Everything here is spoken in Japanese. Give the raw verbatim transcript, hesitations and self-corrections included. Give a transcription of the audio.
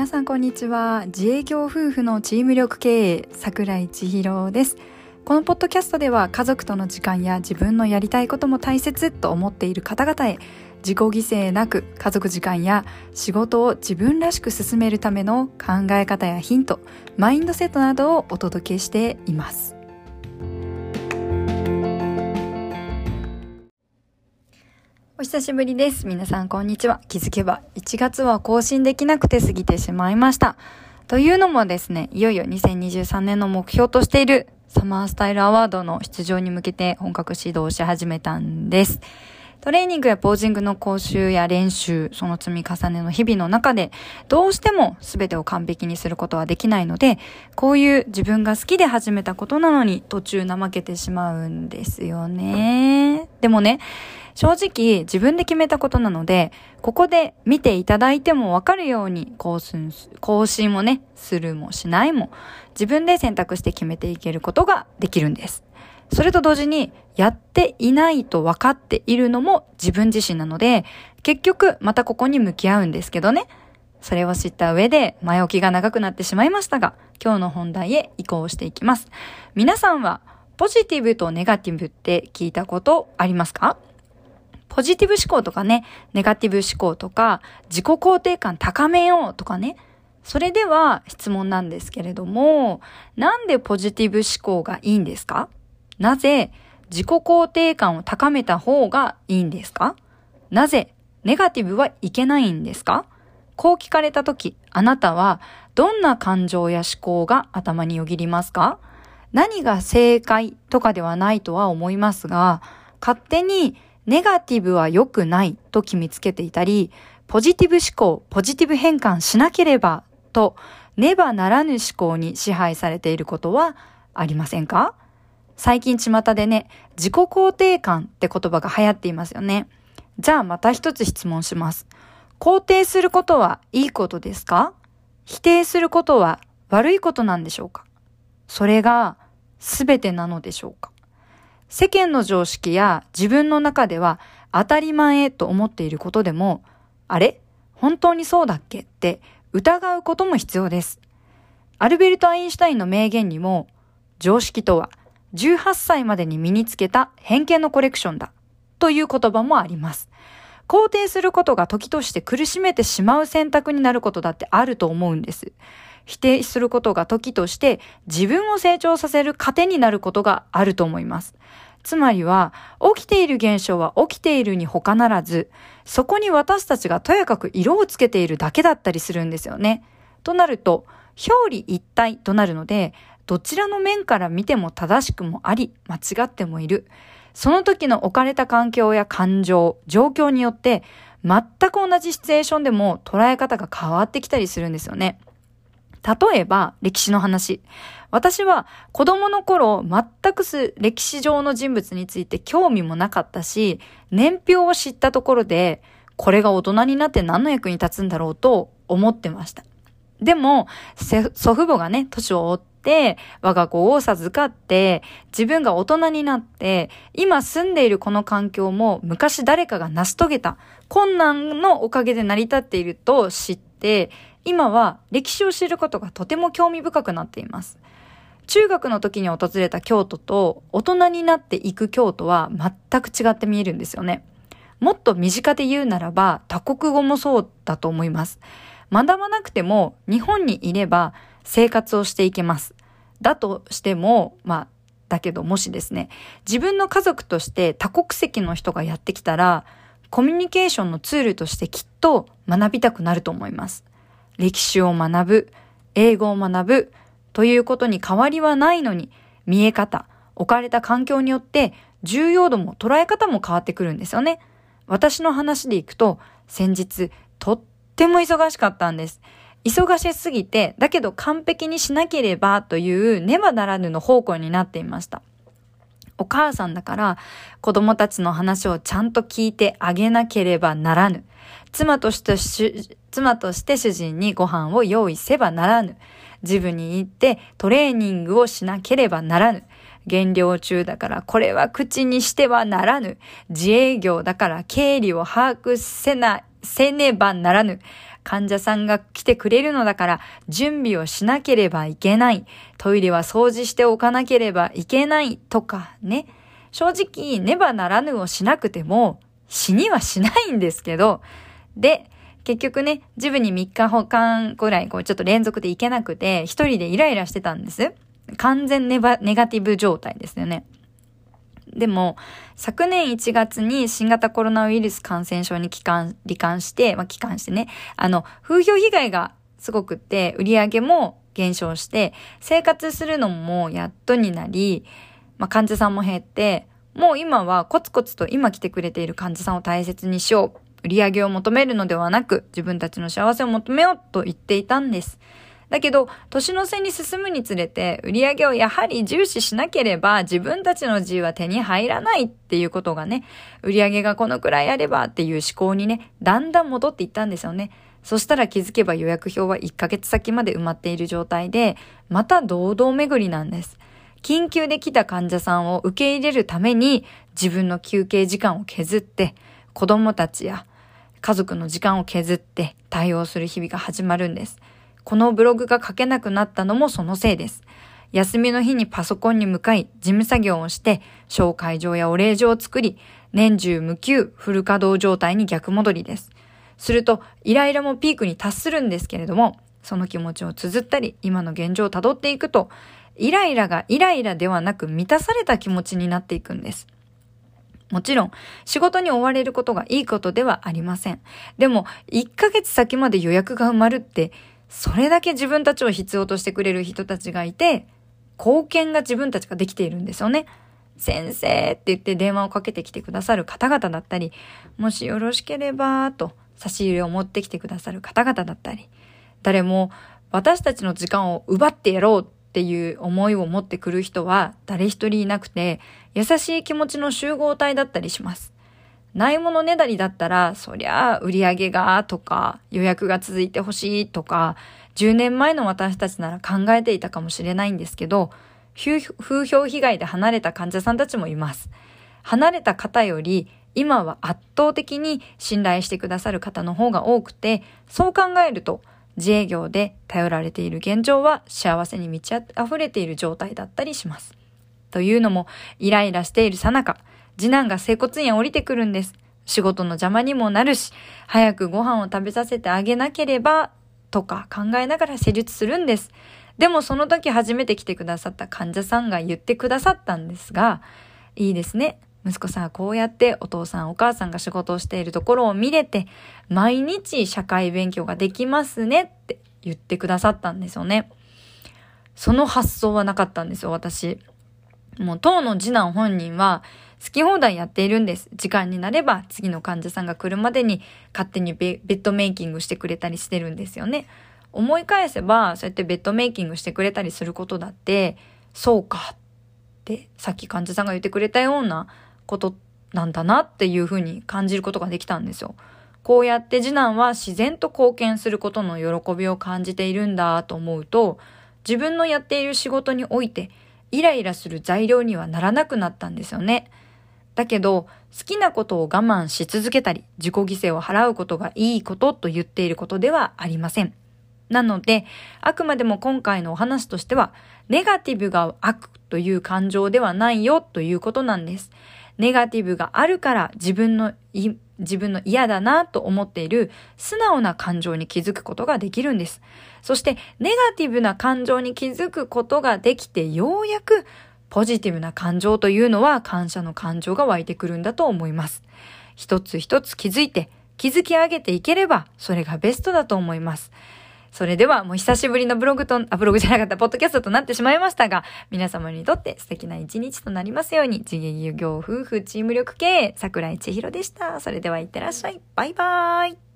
皆さんこんにちは。自営業夫婦のチーム力経営、桜井千尋です。このポッドキャストでは、家族との時間や自分のやりたいことも大切と思っている方々へ、自己犠牲なく家族時間や仕事を自分らしく進めるための考え方やヒント、マインドセットなどをお届けしています。お久しぶりです。皆さんこんにちは。気づけばいちがつは更新できなくて過ぎてしまいました。というのもですね、いよいよにせんにじゅうさんねんの目標としているサマースタイルアワードの出場に向けて本格指導し始めたんです。トレーニングやポージングの講習や練習、その積み重ねの日々の中で、どうしても全てを完璧にすることはできないので、こういう自分が好きで始めたことなのに途中怠けてしまうんですよね。でもね、正直自分で決めたことなので、ここで見ていただいてもわかるように更新、更新もね、するもしないも、自分で選択して決めていけることができるんです。それと同時に、やっていないと分かっているのも自分自身なので、結局またここに向き合うんですけどね。それを知った上で前置きが長くなってしまいましたが、今日の本題へ移行していきます。皆さんはポジティブとネガティブって聞いたことありますか？ポジティブ思考とかね、ネガティブ思考とか、自己肯定感高めようとかね。それでは質問なんですけれども、なんでポジティブ思考がいいんですか？なぜ自己肯定感を高めた方がいいんですか？なぜネガティブはいけないんですか？こう聞かれたとき、あなたはどんな感情や思考が頭によぎりますか？何が正解とかではないとは思いますが、勝手にネガティブは良くないと決めつけていたり、ポジティブ思考、ポジティブ変換しなければと、ねばならぬ思考に支配されていることはありませんか？最近巷でね、自己肯定感って言葉が流行っていますよね。じゃあまた一つ質問します。肯定することはいいことですか？否定することは悪いことなんでしょうか？それが全てなのでしょうか？世間の常識や自分の中では当たり前と思っていることでも、あれ？本当にそうだっけ？って疑うことも必要です。アルベルト・アインシュタインの名言にも、常識とはじゅうはっさいまでに身につけた偏見のコレクションだという言葉もあります。肯定することが時として苦しめてしまう選択になることだってあると思うんです。否定することが時として自分を成長させる糧になることがあると思います。つまりは、起きている現象は起きているに他ならず、そこに私たちがとやかく色をつけているだけだったりするんですよね。となると、表裏一体となるので、どちらの面から見ても正しくもあり、間違ってもいる。その時の置かれた環境や感情、状況によって、全く同じシチュエーションでも捉え方が変わってきたりするんですよね。例えば、歴史の話。私は子供の頃、全く歴史上の人物について興味もなかったし、年表を知ったところで、これが大人になって何の役に立つんだろうと思ってました。でも、祖父母がね、年を追って、で、我が子を授かって、自分が大人になって、今住んでいるこの環境も昔誰かが成し遂げた困難のおかげで成り立っていると知って、今は歴史を知ることがとても興味深くなっています。中学の時に訪れた京都と大人になっていく京都は全く違って見えるんですよね。もっと身近で言うならば他国語もそうだと思います。学ばなくても日本にいれば生活をしていけます。だとしても、まあ、だけどもしですね、自分の家族として多国籍の人がやってきたら、コミュニケーションのツールとしてきっと学びたくなると思います。歴史を学ぶ、英語を学ぶということに変わりはないのに、見え方、置かれた環境によって重要度も捉え方も変わってくるんですよね。私の話でいくと、先日とっても忙しかったんです。忙しすぎて、だけど完璧にしなければというねばならぬの方向になっていました。お母さんだから子供たちの話をちゃんと聞いてあげなければならぬ。妻として主、妻として主人にご飯を用意せばならぬ。ジムに行ってトレーニングをしなければならぬ。減量中だからこれは口にしてはならぬ。自営業だから経理を把握せな、せねばならぬ。患者さんが来てくれるのだから準備をしなければいけない、トイレは掃除しておかなければいけないとかね。正直ねばならぬをしなくても死にはしないんですけど、で結局ね、ジムにみっかかんくらいこうちょっと連続で行けなくて一人でイライラしてたんです。完全ネバ、ネガティブ状態ですよね。でも昨年いちがつに新型コロナウイルス感染症に帰還、罹患して、まあ、帰還してね、あの風評被害がすごくって売り上げも減少して生活するのもやっとになり、まあ、患者さんも減って、もう今はコツコツと今来てくれている患者さんを大切にしよう、売り上げを求めるのではなく自分たちの幸せを求めようと言っていたんです。だけど年の瀬に進むにつれて売り上げをやはり重視しなければ自分たちの自由は手に入らないっていうことがね、売り上げがこのくらいあればっていう思考にね、だんだん戻っていったんですよね。そしたら気づけば予約表はいっかげつ先まで埋まっている状態で、また堂々巡りなんです。緊急で来た患者さんを受け入れるために自分の休憩時間を削って子供たちや家族の時間を削って対応する日々が始まるんです。このブログが書けなくなったのもそのせいです。休みの日にパソコンに向かい事務作業をして紹介状やお礼状を作り、年中無休フル稼働状態に逆戻りです。するとイライラもピークに達するんですけれども、その気持ちを綴ったり今の現状を辿っていくと、イライラがイライラではなく満たされた気持ちになっていくんです。もちろん仕事に追われることがいいことではありません。でもいっかげつ先まで予約が埋まるって、それだけ自分たちを必要としてくれる人たちがいて、貢献が自分たちができているんですよね。先生って言って電話をかけてきてくださる方々だったり、もしよろしければと差し入れを持ってきてくださる方々だったり、誰も私たちの時間を奪ってやろうっていう思いを持ってくる人は誰一人いなくて、優しい気持ちの集合体だったりします。ないものねだりだったら、そりゃあ売り上げがとか予約が続いてほしいとか、じゅうねんまえの私たちなら考えていたかもしれないんですけど、風評被害で離れた患者さんたちもいます。離れた方より今は圧倒的に信頼してくださる方の方が多くて、そう考えると自営業で頼られている現状は幸せに満ち溢れている状態だったりします。というのもイライラしているさなか、次男が整骨院降りてくるんです。仕事の邪魔にもなるし、早くご飯を食べさせてあげなければとか考えながら施術するんです。でもその時初めて来てくださった患者さんが言ってくださったんですが、いいですね。息子さんはこうやってお父さんお母さんが仕事をしているところを見れて、毎日社会勉強ができますねって言ってくださったんですよね。その発想はなかったんですよ、私。もう当の次男本人は好き放題やっているんです。時間になれば次の患者さんが来るまでに勝手にベッドメイキングしてくれたりしてるんですよね。思い返せばそうやってベッドメイキングしてくれたりすることだって、そうかってさっき患者さんが言ってくれたようなことなんだなっていうふうに感じることができたんですよ。こうやって次男は自然と貢献することの喜びを感じているんだと思うと、自分のやっている仕事においてイライラする材料にはならなくなったんですよね。だけど好きなことを我慢し続けたり自己犠牲を払うことがいいことと言っていることではありません。なのであくまでも今回のお話としては、ネガティブが悪という感情ではないよということなんです。ネガティブがあるから自分のい自分の嫌だなと思っている素直な感情に気づくことができるんです。そしてネガティブな感情に気づくことができて、ようやくポジティブな感情というのは感謝の感情が湧いてくるんだと思います。一つ一つ気づいて築き上げていければ、それがベストだと思います。それではもう久しぶりのブログと、あ、ブログじゃなかった、ポッドキャストとなってしまいましたが、皆様にとって素敵な一日となりますように、自営業夫婦チーム力経営、桜井千尋でした。それではいってらっしゃい。バイバーイ。